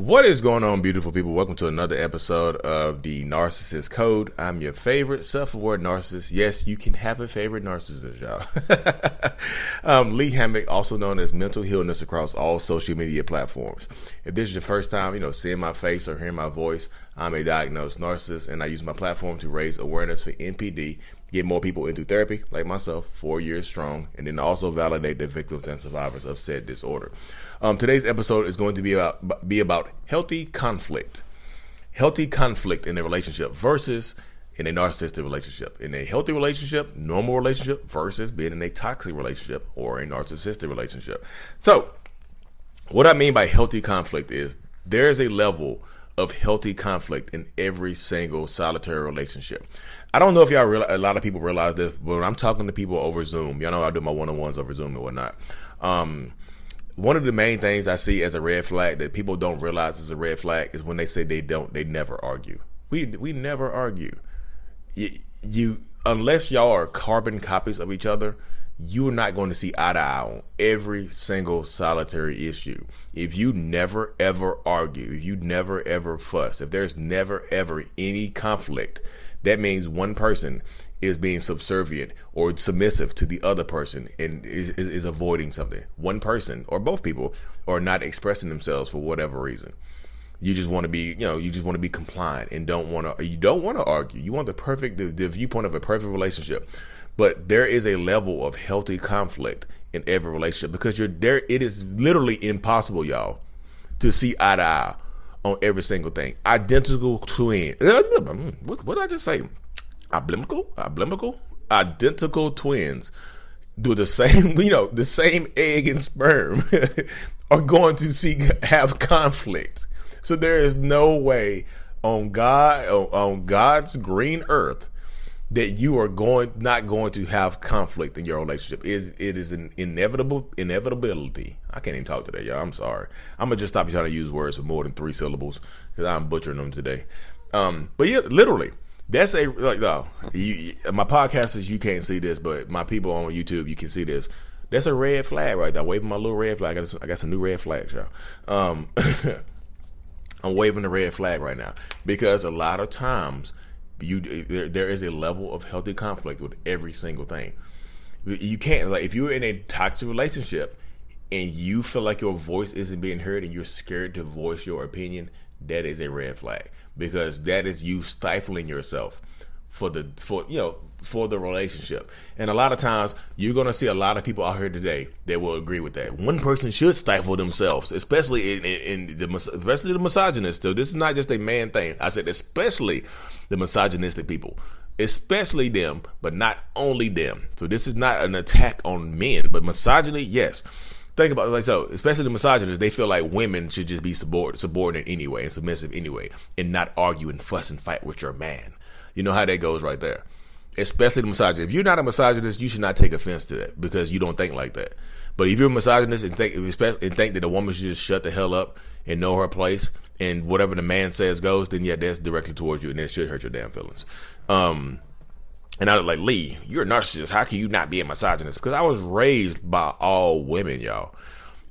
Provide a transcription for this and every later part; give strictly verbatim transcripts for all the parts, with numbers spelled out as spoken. What is going on, beautiful people? Welcome to another episode of the Narcissist Code. I'm your favorite self-aware narcissist. Yes, you can have a favorite narcissist, y'all. um, Lee Hammock, also known as Mental Healness across all social media platforms. If this is your first time, you know, seeing my face or hearing my voice, I'm a diagnosed narcissist, and I use my platform to raise awareness for N P D, get more people into therapy, like myself, four years strong, and then also validate the victims and survivors of said disorder. Um, today's episode is going to be about be about healthy conflict, healthy conflict in a relationship versus in a narcissistic relationship, in a healthy relationship, normal relationship versus being in a toxic relationship or a narcissistic relationship. So, what I mean by healthy conflict is there is a level of healthy conflict in every single solitary relationship. I don't know if y'all realize, a lot of people realize this, but when I'm talking to people over Zoom, y'all know I do my one-on-ones over Zoom and whatnot. Um, one of the main things I see as a red flag that people don't realize is a red flag is when they say they don't, they never argue. We we never argue. You, you unless y'all are carbon copies of each other, you are not going to see eye to eye on every single solitary issue. If you never, ever argue, if you never, ever fuss, if there's never, ever any conflict, that means one person is being subservient or submissive to the other person and is, is, is avoiding something. One person or both people are not expressing themselves for whatever reason. You just want to be, you know, you just want to be compliant and don't want to, you don't want to argue. You want the perfect, the, the viewpoint of a perfect relationship. But there is a level of healthy conflict in every relationship because you're there. It is literally impossible, y'all, to see eye to eye on every single thing. Identical twin. What, what did I just say? Identical, identical, identical twins do the same. You know, the same egg and sperm are going to see have conflict. So there is no way on God, on God's green earth, that you are going not going to have conflict in your relationship. It is it is an inevitable inevitability. I can't even talk today, y'all. I'm sorry. I'm gonna just stop trying to use words with more than three syllables because I'm butchering them today. Um, but yeah, literally, that's a like no. You, my podcasters, you can't see this, but my people on YouTube, you can see this. That's a red flag right there. I'm waving my little red flag. I got some, I got some new red flags, y'all. Um, I'm waving the red flag right now because a lot of times. You there, there is a level of healthy conflict with every single thing. You can't, like, if you're in a toxic relationship and you feel like your voice isn't being heard and you're scared to voice your opinion, that is a red flag because that is you stifling yourself for the for you know for the relationship. And a lot of times you're going to see a lot of people out here today that will agree with that. One person should stifle themselves, especially in, in, in the especially the misogynists. So this is not just a man thing. I said especially the misogynistic people, especially them, but not only them. So this is not an attack on men, but misogyny, yes. Think about it like so, especially the misogynists, they feel like women should just be subordinate, subordinate anyway and submissive anyway and not argue and fuss and fight with your man. You know how that goes right there. Especially the misogynist. If you're not a misogynist, you should not take offense to that because you don't think like that. But if you're a misogynist and think, and think that a woman should just shut the hell up and know her place and whatever the man says goes, then yeah, that's directly towards you and that should hurt your damn feelings. Um, and I was like, Lee, you're a narcissist. How can you not be a misogynist? Because I was raised by all women, y'all.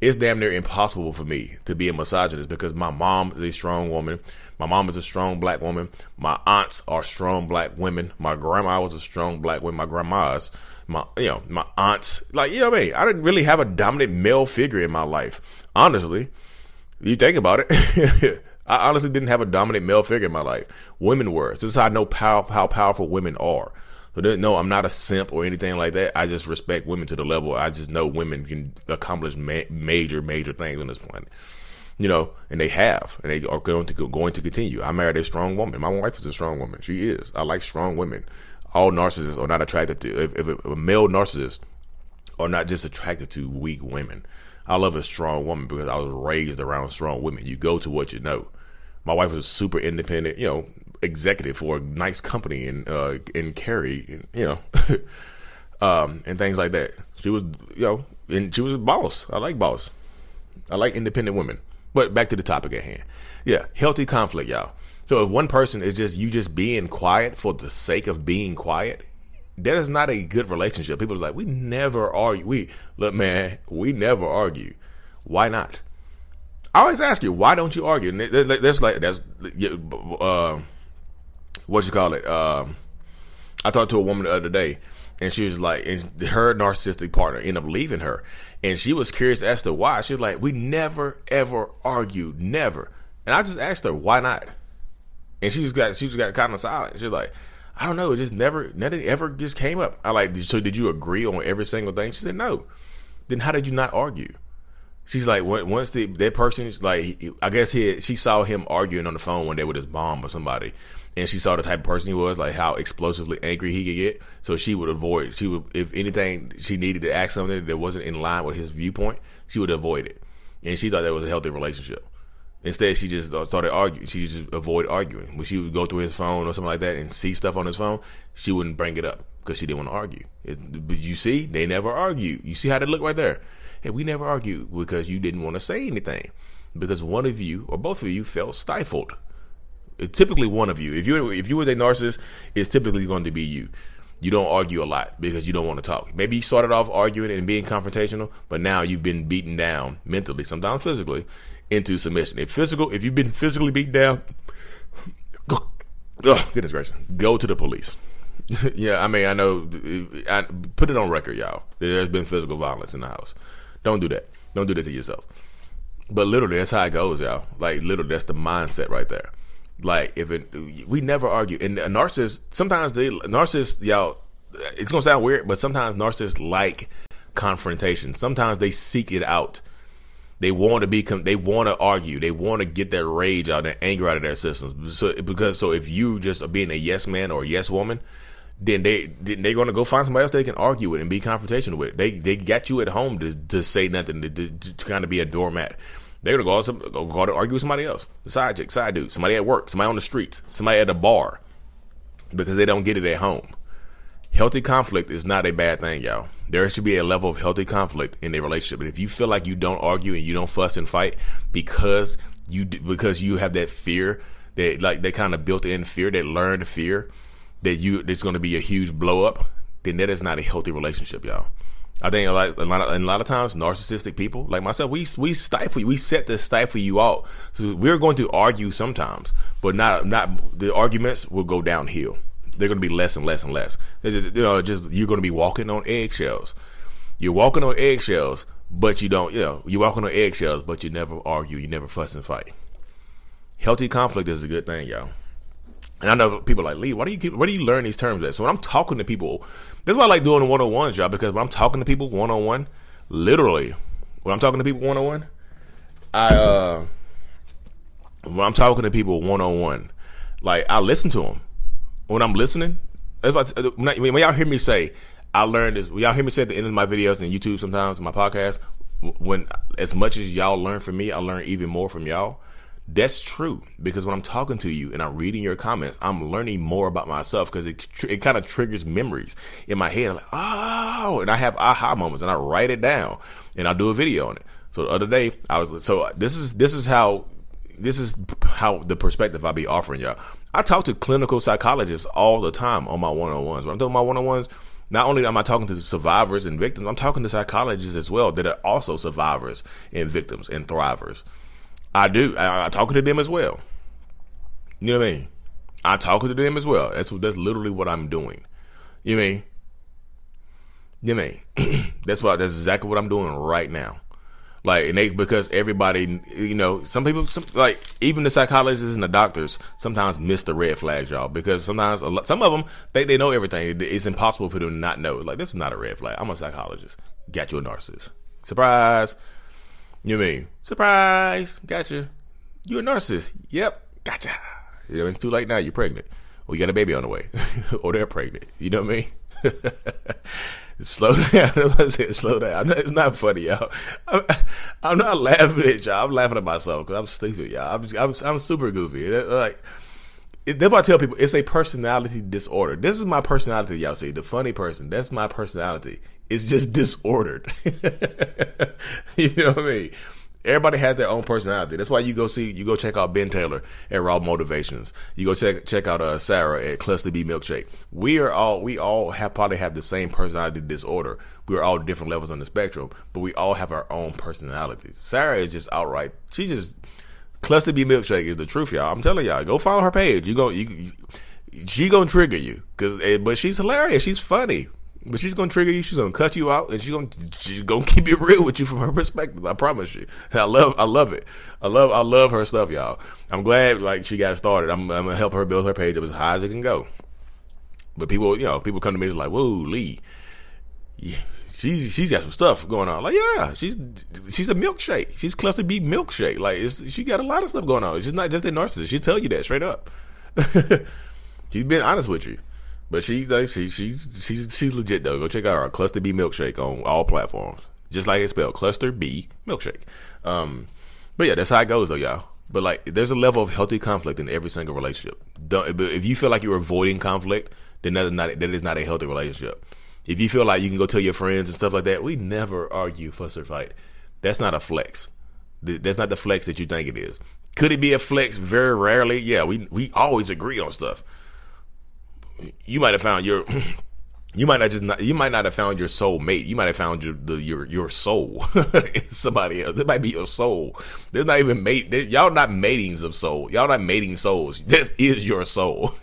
It's damn near impossible for me to be a misogynist because my mom is a strong woman. My mom is a strong black woman. My aunts are strong black women. My grandma was a strong black woman. My grandmas, my, you know, my aunts, like, you know what I mean? I didn't really have a dominant male figure in my life. Honestly, you think about it. I honestly didn't have a dominant male figure in my life. Women were. So this is how I know pow- how powerful women are. But no, I'm not a simp or anything like that. I just respect women to the level. I just know women can accomplish ma- major, major things on this planet, you know, and they have, and they are going to going to continue. I married a strong woman. My wife is a strong woman. She is. I like strong women. All narcissists are not attracted to, if, if a male narcissist are not just attracted to weak women. I love a strong woman because I was raised around strong women. You go to what you know. My wife was super independent, you know, executive for a nice company in uh, in Cary, and, you know, um, and things like that. She was, you know, and she was a boss. I like boss. I like independent women. But back to the topic at hand. Yeah, healthy conflict, y'all. So if one person is just you just being quiet for the sake of being quiet, that is not a good relationship. People are like, we never argue. We look, man, we never argue. Why not? I always ask you, why don't you argue? And that's like, that's, uh, what you call it? Um, I talked to a woman the other day, and she was like, and her narcissistic partner ended up leaving her. And she was curious as to why. She was like, we never, ever argued, never. And I just asked her, why not? And she just got, she just got kind of silent. She was like, I don't know. It just never, nothing ever just came up. I like, so did you agree on every single thing? She said, no. Then how did you not argue? She's like, once the, that person's like, I guess he, she saw him arguing on the phone one day with his mom or somebody. And she saw the type of person he was, like how explosively angry he could get. So she would avoid, she would, if anything, she needed to ask something that wasn't in line with his viewpoint, she would avoid it. And she thought that was a healthy relationship. Instead, she just started arguing. She just avoided arguing. When she would go through his phone or something like that and see stuff on his phone, she wouldn't bring it up because she didn't want to argue. It, but you see, they never argue. You see how they look right there. Hey, we never argued because you didn't want to say anything because one of you or both of you felt stifled. It's typically one of you. If you if you were a narcissist, it's typically going to be you. You don't argue a lot because you don't want to talk. Maybe you started off arguing and being confrontational, but now you've been beaten down mentally, sometimes physically, into submission. If physical, if you've been physically beaten down, go, oh, goodness gracious, go to the police. Yeah, I mean, I know. I, put it on record, y'all. There's been physical violence in the house. Don't do that. Don't do that to yourself. But literally, that's how it goes, y'all. Like, literally, that's the mindset right there. Like, if it, we never argue. And a narcissist, sometimes they, narcissists, y'all, it's going to sound weird, but sometimes narcissists like confrontation. Sometimes they seek it out. They want to be, they want to argue. They want to get their rage out, their anger out of their systems. So, because, so if you just are being a yes man or a yes woman, then they then they're going to go find somebody else they can argue with and be confrontational with. They they got you at home to, to say nothing, to, to, to kind of be a doormat. They're going to go out, some, go out and argue with somebody else. The side chick, side dude, somebody at work, somebody on the streets, somebody at a bar, because they don't get it at home. Healthy conflict is not a bad thing, y'all. There should be a level of healthy conflict in a relationship. And if you feel like you don't argue and you don't fuss and fight because you because you have that fear, that like that kind of built-in fear, that learned fear, that you there's going to be a huge blow up, then that is not a healthy relationship, y'all. I think a lot, a lot, of, a lot of times narcissistic people like myself, we we stifle you. We set to stifle you out. So we're going to argue sometimes, but not not the arguments will go downhill. They're going to be less and less and less. You know, just you're going to be walking on eggshells. You're walking on eggshells, but you don't. You know, you're walking on eggshells, but you never argue. You never fuss and fight. Healthy conflict is a good thing, y'all. And I know people are like, Lee, why do you keep, where do you learn these terms at? So when I'm talking to people, that's why I like doing the one-on-ones, y'all, because when I'm talking to people one-on-one, literally, when I'm talking to people one-on-one, I, uh, when I'm talking to people one-on-one, like, I listen to them. When I'm listening, if I, when, I, when y'all hear me say, I learned this, when y'all hear me say at the end of my videos and YouTube sometimes, my podcast, when as much as y'all learn from me, I learn even more from y'all. That's true, because when I'm talking to you and I'm reading your comments, I'm learning more about myself because it it kind of triggers memories in my head. I'm like, oh, and I have aha moments, and I write it down, and I do a video on it. So the other day, I was so this is this is how this is how the perspective I be offering y'all. I talk to clinical psychologists all the time on my one-on-ones. When I'm doing my one-on-ones, not only am I talking to survivors and victims, I'm talking to psychologists as well that are also survivors and victims and thrivers. I do. I, I talk to them as well. You know what I mean? I talk to them as well. That's that's literally what I'm doing. You know what I mean? You know what I mean? That's what. That's exactly what I'm doing right now. Like, and they, because everybody, you know, some people, some, like even the psychologists and the doctors sometimes miss the red flags, y'all, because sometimes a lot, some of them they they know everything. It's impossible for them to not know. Like, this is not a red flag. I'm a psychologist. Got you a narcissist. Surprise. You know what I mean? Surprise. Gotcha. You a narcissist. Yep. Gotcha. You know, it's too late now. You're pregnant. Or you got a baby on the way. Or they're pregnant. You know what I mean? Slow down. I said, slow down. Not, it's not funny, y'all. I'm, I'm not laughing at y'all. I'm laughing at myself because I'm stupid, y'all. I'm, I'm, I'm super goofy. Like, that's why I tell people it's a personality disorder. This is my personality, y'all see. The funny person. That's my personality. It's just disordered. You know what I mean? Everybody has their own personality. That's why you go see, you go check out Ben Taylor at Rob Motivations. You go check check out uh, Sarah at Cluster B Milkshake. We are all we all have probably have the same personality disorder. We are all different levels on the spectrum, but we all have our own personalities. Sarah is just outright. She just Cluster B Milkshake is the truth, y'all. I'm telling y'all, go follow her page. You go, you, you she gonna trigger you, cause but she's hilarious. She's funny. But she's going to trigger you. She's going to cut you out. And she's going to, she's going to keep it real with you from her perspective. I promise you. I love I love it. I love I love her stuff, y'all. I'm glad like she got started. I'm, I'm going to help her build her page up as high as it can go. But people, you know, people come to me like, whoa, Lee. Yeah, she's, she's got some stuff going on. Like, yeah, she's she's a milkshake. She's Cluster B Milkshake. Like, it's, she got a lot of stuff going on. She's not just a narcissist. She'll tell you that straight up. She's been honest with you. But she, she, she's, she's, she's legit though. Go check out our Cluster B Milkshake on all platforms, just like it's spelled, Cluster B Milkshake. Um, but yeah, that's how it goes though, y'all. But like, there's a level of healthy conflict in every single relationship. Don't, if you feel like you're avoiding conflict, then that is not, that is not a healthy relationship. If you feel like you can go tell your friends and stuff like that, we never argue, fuss or fight. That's not a flex. That's not the flex that you think it is. Could it be a flex? Very rarely. Yeah, we we always agree on stuff. You might have found your, you might not just not, you might not have found your soulmate. You might have found your the, your your soul. Somebody else. It might be your soul. There's not even mate. They, y'all not matings of soul. Y'all not mating souls. This is your soul.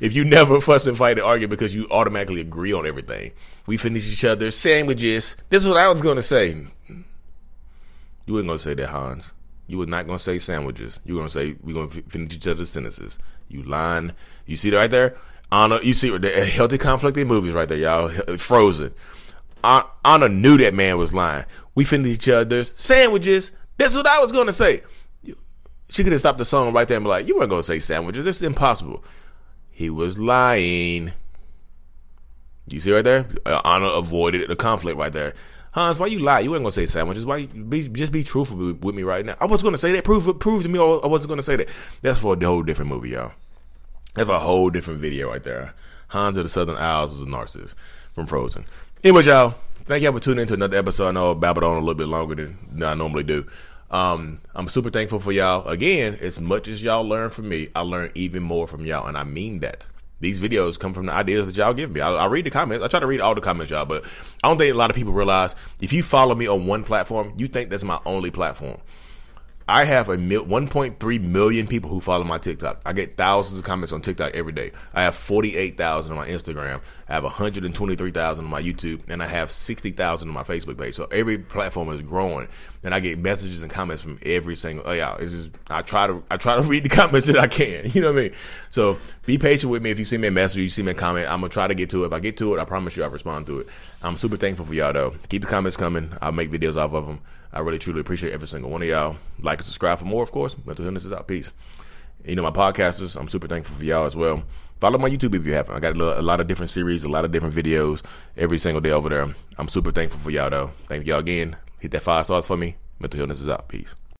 If you never fuss and fight and argue because you automatically agree on everything, we finish each other's sandwiches. This is what I was gonna say. You weren't gonna say that, Hans. You were not gonna say sandwiches. You were gonna say we're gonna f- finish each other's sentences. You lying. You see that right there? Anna, you see the healthy conflict in movies right there, y'all. Frozen. Anna knew that man was lying. We finished each other's sandwiches. That's what I was going to say. She could have stopped the song right there and be like, you weren't going to say sandwiches. This is impossible. He was lying. You see right there? Anna avoided the conflict right there. Hans, why you lie? You weren't going to say sandwiches. Why? You be, just be truthful with me right now. I was going to say that. Prove, prove to me I wasn't going to say that. That's for a whole different movie, y'all. That's a whole different video right there. Hans of the Southern Isles was a narcissist from Frozen. Anyway, y'all, thank y'all for tuning in to another episode. I know I babbled on a little bit longer than, than I normally do. Um, I'm super thankful for y'all. Again, as much as y'all learn from me, I learn even more from y'all, and I mean that. These videos come from the ideas that y'all give me. I, I read the comments. I try to read all the comments, y'all, but I don't think a lot of people realize if you follow me on one platform, you think that's my only platform. I have a mil- one point three million people who follow my TikTok. I get thousands of comments on TikTok every day. I have forty-eight thousand on my Instagram. I have one hundred twenty-three thousand on my YouTube, and I have sixty thousand on my Facebook page. So every platform is growing, and I get messages and comments from every single. Oh yeah, it's just I try to I try to read the comments that I can. You know what I mean? So be patient with me. If you see me a message, or you see me a comment, I'm gonna try to get to it. If I get to it, I promise you I respond to it. I'm super thankful for y'all though. Keep the comments coming. I'll make videos off of them. I really truly appreciate every single one of y'all. Like and subscribe for more, of course. Mental Healness is out. Peace. You know, my podcasters, I'm super thankful for y'all as well. Follow my YouTube if you haven't. I got a lot of different series, a lot of different videos every single day over there. I'm super thankful for y'all, though. Thank y'all again. Hit that five stars for me. Mental Healness is out. Peace.